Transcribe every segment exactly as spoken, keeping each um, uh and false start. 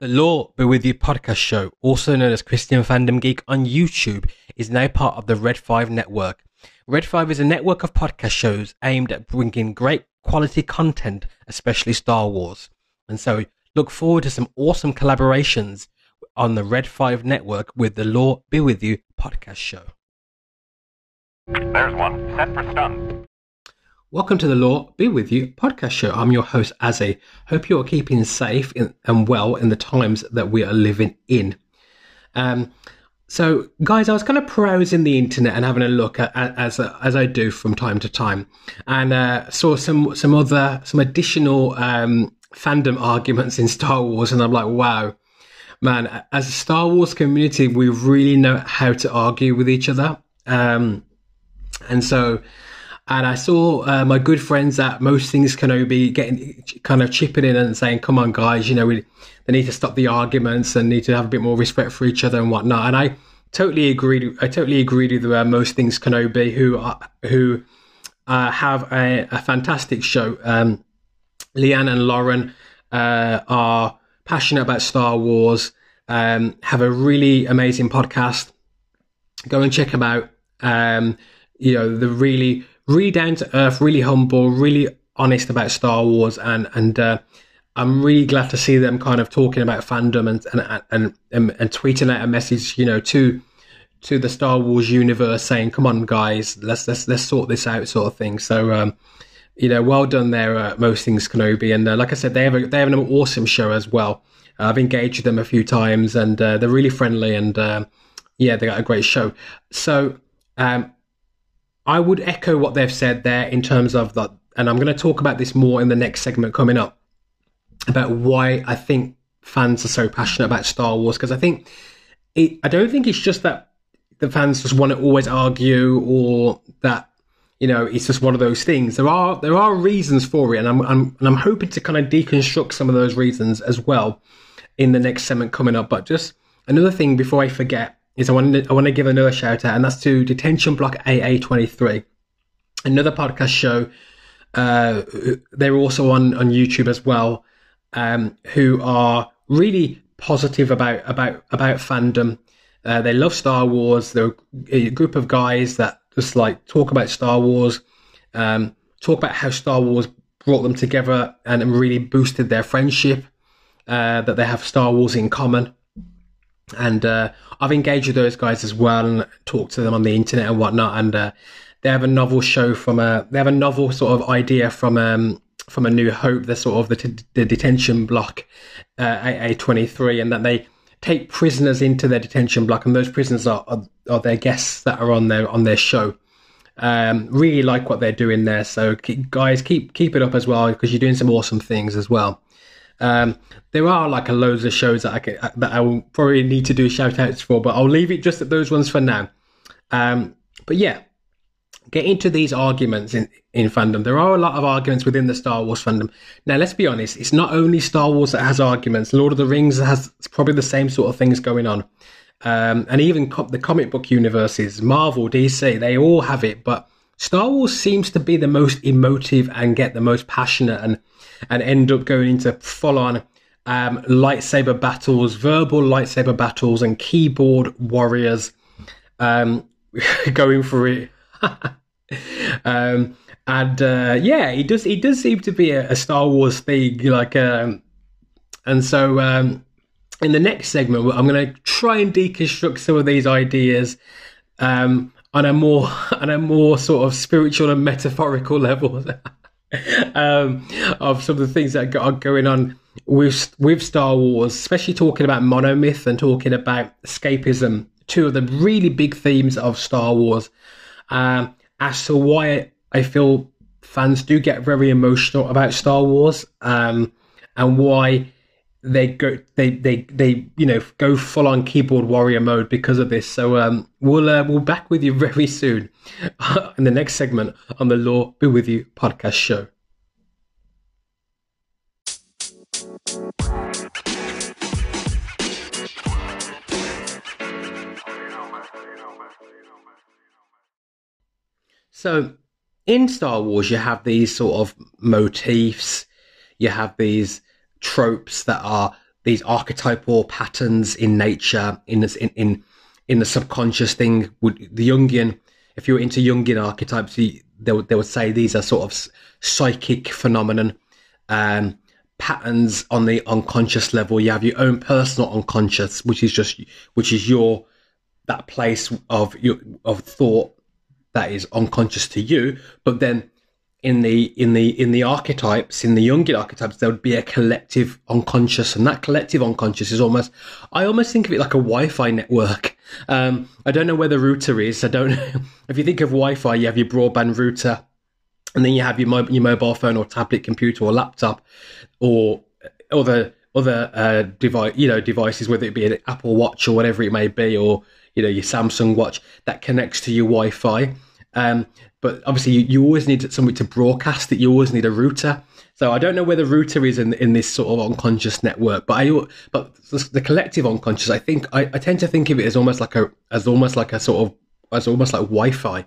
The Lore Be With You podcast show, also known as Christian Fandom Geek on YouTube, is now part of the Red five network. Red five is a network of podcast shows aimed at bringing great quality content, especially Star Wars. And so look forward to some awesome collaborations on the Red five network with the Lore Be With You podcast show. There's one set for stun. Welcome to the Lore Be With You podcast show. I'm your host, Azzy. Hope you're keeping safe and well in the times that we are living in. Um, so, guys, I was kind of perusing the internet and having a look at, as as I do from time to time, and uh, saw some some other some additional um, fandom arguments in Star Wars, and I'm like, wow, man! As a Star Wars community, we really know how to argue with each other, um, and so. And I saw uh, my good friends at Most Things Kenobi getting kind of chipping in and saying, come on, guys, you know, we they need to stop the arguments and need to have a bit more respect for each other and whatnot. And I totally agreed. I totally agreed with uh, Most Things Kenobi, who are, who uh, have a, a fantastic show. Um, Leanne and Lauren uh, are passionate about Star Wars, um, have a really amazing podcast. Go and check them out. Um, you know, the really... really down to earth, really humble, really honest about Star Wars, and and uh, I'm really glad to see them kind of talking about fandom and and and, and, and tweeting out a message, you know, to to the Star Wars universe, saying, "Come on, guys, let's let's let's sort this out," sort of thing. So, um, you know, well done there, uh, Most Things Kenobi, and uh, like I said, they have a, they have an awesome show as well. Uh, I've engaged with them a few times, and uh, they're really friendly, and uh, yeah, they got a great show. So. Um, I would echo what they've said there in terms of that, and I'm going to talk about this more in the next segment coming up, about why I think fans are so passionate about Star Wars, because I think, it, I don't think it's just that the fans just want to always argue, or that, you know, it's just one of those things. There are there are reasons for it, and I'm, I'm, and I'm hoping to kind of deconstruct some of those reasons as well in the next segment coming up. But just another thing before I forget, is I want, to, I want to give another shout out, and that's to Detention Block A A twenty-three, another podcast show. Uh, they're also on, on YouTube as well, um, who are really positive about about about fandom. Uh, they love Star Wars. They're a group of guys that just like talk about Star Wars, um, talk about how Star Wars brought them together and really boosted their friendship, uh, that they have Star Wars in common. And uh, I've engaged with those guys as well and talked to them on the internet and whatnot. And uh, they have a novel show from a they have a novel sort of idea from um, from A New Hope. They're sort of the, t- the detention block uh, A A twenty-three, and that they take prisoners into their detention block, and those prisoners are are, are their guests that are on their on their show. Um, really like what they're doing there. So keep, guys, keep keep it up as well, because you're doing some awesome things as well. Um, there are like a loads of shows that I can, that I will probably need to do shout outs for, but I'll leave it just at those ones for now. Um, but yeah, get into these arguments in, in fandom. There are a lot of arguments within the Star Wars fandom. Now, let's be honest, it's not only Star Wars that has arguments. Lord of the Rings has probably the same sort of things going on. Um, and even co- the comic book universes, Marvel, D C, they all have it, but Star Wars seems to be the most emotive and get the most passionate, and and end up going into full-on um, lightsaber battles, verbal lightsaber battles, and keyboard warriors um, going for it. um, and uh, yeah, it does it does seem to be a, a Star Wars thing. Like, um, and so um, in the next segment, I'm going to try and deconstruct some of these ideas. Um, On a more, on a more sort of spiritual and metaphorical level, um, of some of the things that are going on with with Star Wars, especially talking about Mono Myth and talking about escapism, two of the really big themes of Star Wars, um, as to why I feel fans do get very emotional about Star Wars, um, and why they go, they, they, they, you know, go full on keyboard warrior mode because of this. So um, we'll uh, we'll back with you very soon in the next segment on the Lore Be With You podcast show. So in Star Wars, you have these sort of motifs, you have these tropes that are these archetypal patterns in nature, in this, in, in, in the subconscious thing. Would the Jungian, if you were into Jungian archetypes, they would, they would say these are sort of psychic phenomenon, um, patterns on the unconscious level. You have your own personal unconscious, which is just, which is your, that place of your, of thought that is unconscious to you. But then in the, in the, in the archetypes, in the Jungian archetypes, there would be a collective unconscious, and that collective unconscious is almost, I almost think of it like a Wi-Fi network. Um, I don't know where the router is. I don't know. If you think of Wi-Fi, you have your broadband router, and then you have your, mob- your mobile phone or tablet computer or laptop or other, other, uh, device, you know, devices, whether it be an Apple Watch or whatever it may be, or, you know, your Samsung Watch that connects to your Wi-Fi. Um, but obviously you, you always need something to broadcast it. You always need a router. So I don't know where the router is in, in this sort of unconscious network, but I, but the collective unconscious, I think I, I tend to think of it as almost like a, as almost like a sort of, as almost like Wi-Fi.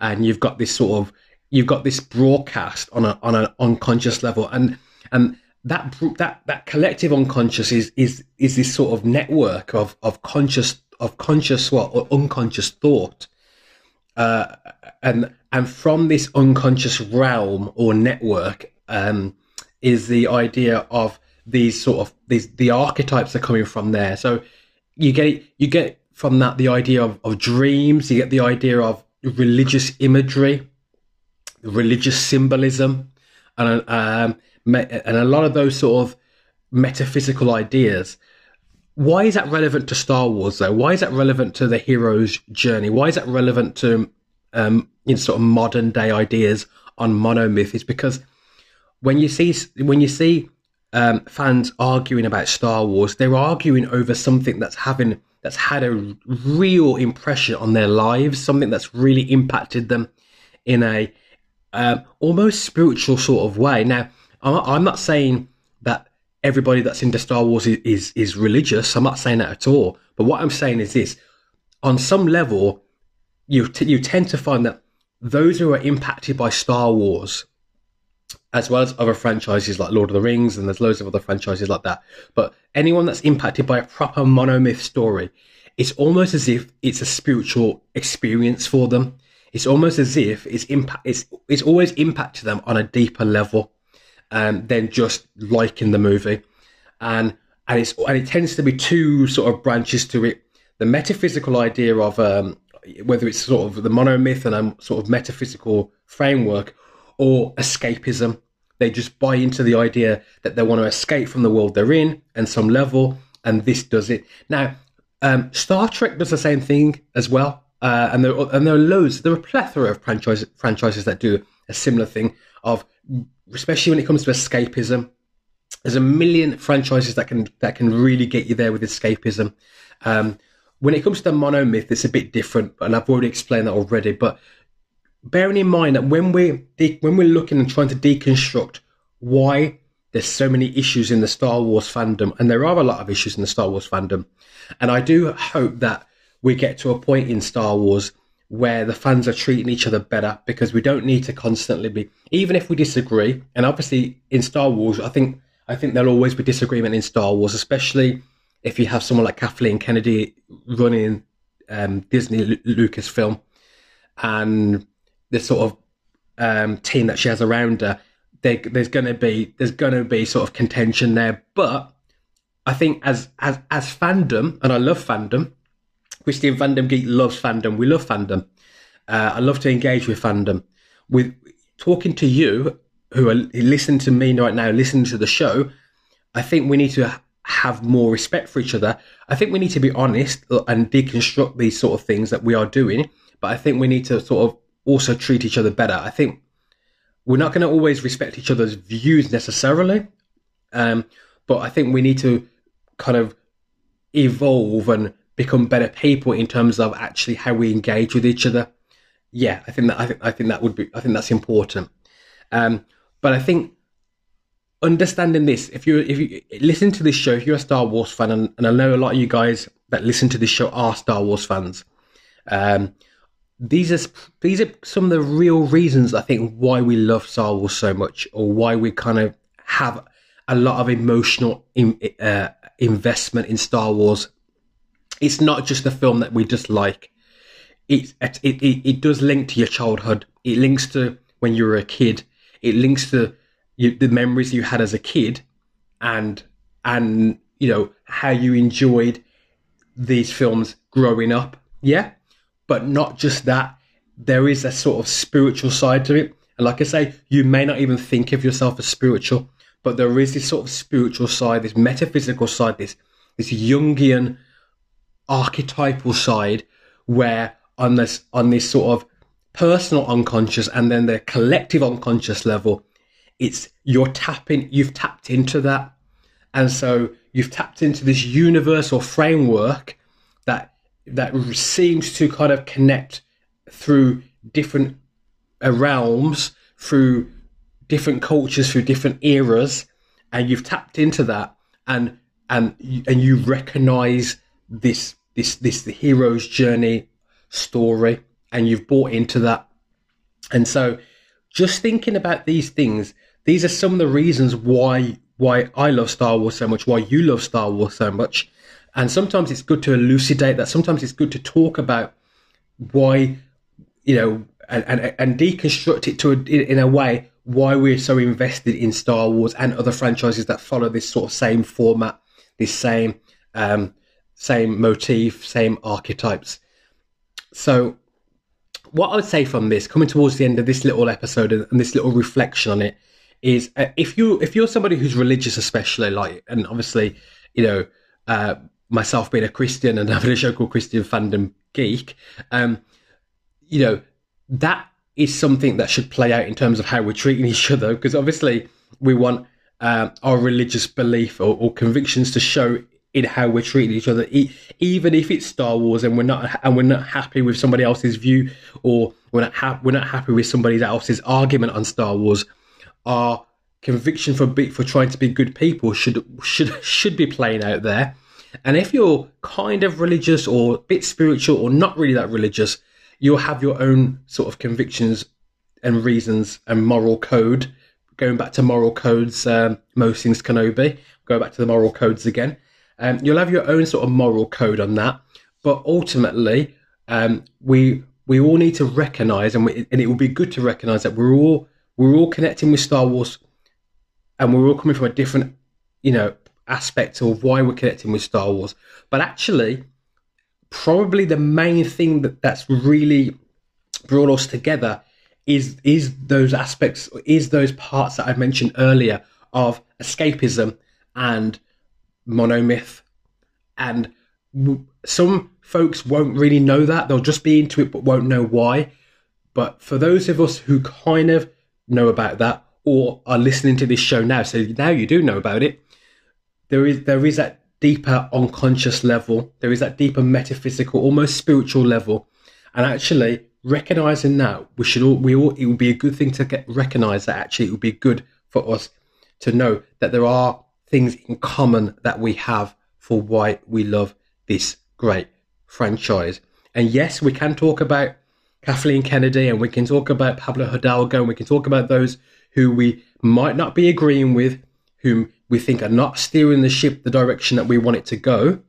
And you've got this sort of, you've got this broadcast on a, on an unconscious level. And, and that, that, that collective unconscious is, is, is this sort of network of, of conscious, of conscious what, or unconscious thought. Uh, and and from this unconscious realm or network um, is the idea of these sort of these the archetypes are coming from there. So you get you get from that the idea of, of dreams. You get the idea of religious imagery, religious symbolism, and um, and a lot of those sort of metaphysical ideas. Why is that relevant to Star Wars, though? Why is that relevant to the hero's journey? Why is that relevant to um, in sort of modern day ideas on Mono Myth? Is because when you see when you see um, fans arguing about Star Wars, they're arguing over something that's having that's had a real impression on their lives, something that's really impacted them in a um, almost spiritual sort of way. Now, I'm not saying that everybody that's into Star Wars is, is is religious. I'm not saying that at all. But what I'm saying is this: on some level, you t- you tend to find that those who are impacted by Star Wars, as well as other franchises like Lord of the Rings, and there's loads of other franchises like that. But anyone that's impacted by a proper monomyth story, it's almost as if it's a spiritual experience for them. It's almost as if it's impact. It's it's always impacted them on a deeper level. Um, than just liking the movie, and and it's and it tends to be two sort of branches to it: the metaphysical idea of um, whether it's sort of the monomyth and a sort of metaphysical framework, or escapism. They just buy into the idea that they want to escape from the world they're in, and some level, and this does it. Now, um, Star Trek does the same thing as well, uh, and there and there are loads, there are a plethora of franchise, franchises that do a similar thing of. Especially when it comes to escapism, there's a million franchises that can that can really get you there with escapism. Um, when it comes to mono myth, it's a bit different, and I've already explained that already. But bearing in mind that when we de- when we're looking and trying to deconstruct why there's so many issues in the Star Wars fandom, and there are a lot of issues in the Star Wars fandom, and I do hope that we get to a point in Star Wars where the fans are treating each other better, because we don't need to constantly be, even if we disagree. And obviously in Star Wars, I think I think there'll always be disagreement in Star Wars, especially if you have someone like Kathleen Kennedy running um, Disney Lu- Lucasfilm and the sort of um, team that she has around her. They, there's going to be there's going to be sort of contention there, but I think as as as fandom, and I love fandom. Christian Fandom Geek loves fandom. We love fandom. Uh, I love to engage with fandom. With talking to you, who are listening to me right now, listening to the show, I think we need to have more respect for each other. I think we need to be honest and deconstruct these sort of things that we are doing. But I think we need to sort of also treat each other better. I think we're not going to always respect each other's views necessarily. Um, but I think we need to kind of evolve and become better people in terms of actually how we engage with each other. Yeah, I think that I think, I think that would be I think that's important. Um, but I think understanding this, if you if you listen to this show, if you're a Star Wars fan, and, and I know a lot of you guys that listen to this show are Star Wars fans. Um, these are these are some of the real reasons I think why we love Star Wars so much, or why we kind of have a lot of emotional uh, investment in Star Wars. It's not just a film that we just like. It, it, it, it does link to your childhood. It links to when you were a kid. It links to you, the memories you had as a kid, and, and you know, how you enjoyed these films growing up. Yeah. But not just that. There is a sort of spiritual side to it. And like I say, you may not even think of yourself as spiritual, but there is this sort of spiritual side, this metaphysical side, this, this Jungian archetypal side, where on this, on this sort of personal unconscious and then the collective unconscious level, it's you're tapping, you've tapped into that. And so you've tapped into this universal framework that, that seems to kind of connect through different uh, realms, through different cultures, through different eras, and you've tapped into that, and and and you recognize this this this the hero's journey story, and you've bought into that. And so, just thinking about these things, these are some of the reasons why why I love Star Wars so much, why you love Star Wars so much. And sometimes it's good to elucidate that. Sometimes it's good to talk about why, you know, and, and, and deconstruct it to a, in a way why we're so invested in Star Wars and other franchises that follow this sort of same format, this same um, same motif, same archetypes. So what I would say from this, coming towards the end of this little episode and this little reflection on it, is uh, if, you, if you're somebody who's religious especially, like, and obviously, you know, uh, myself being a Christian and having a show called Christian Fandom Geek, um, you know, that is something that should play out in terms of how we're treating each other, because obviously we want um, our religious belief or, or convictions to show in how we're treating each other, e- even if it's Star Wars and we're not and we're not happy with somebody else's view, or we're not ha- we're not happy with somebody else's argument on Star Wars. Our conviction for be- for trying to be good people should should should be playing out there. And if you're kind of religious or a bit spiritual or not really that religious, you'll have your own sort of convictions and reasons and moral code. Going back to moral codes, um, Most Things Kenobi, go back to the moral codes again. Um, you'll have your own sort of moral code on that. But ultimately, um, we we all need to recognise, and we, and it will be good to recognise that we're all we're all connecting with Star Wars, and we're all coming from a different, you know, aspect of why we're connecting with Star Wars. But actually, probably the main thing that, that's really brought us together is is those aspects, is those parts that I mentioned earlier of escapism and mono myth. And w- some folks won't really know that. They'll just be into it but won't know why. But for those of us who kind of know about that or are listening to this show now, so now you do know about it, there is there is that deeper unconscious level. There is that deeper metaphysical, almost spiritual level. And actually recognizing that, we should all, we all, it would be a good thing to get recognize that actually it would be good for us to know that there are things in common that we have for why we love this great franchise. And yes, we can talk about Kathleen Kennedy, and we can talk about Pablo Hidalgo, and we can talk about those who we might not be agreeing with, whom we think are not steering the ship the direction that we want it to go.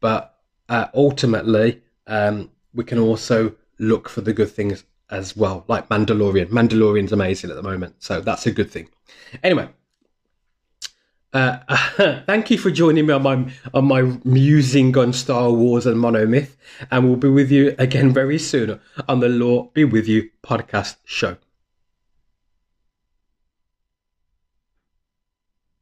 But uh, ultimately, um, we can also look for the good things as well, like Mandalorian. Mandalorian's amazing at the moment, so that's a good thing. Anyway, uh, thank you for joining me on my, on my musing on Star Wars and Mono Myth, and we'll be with you again very soon on the Lore Be With You podcast show.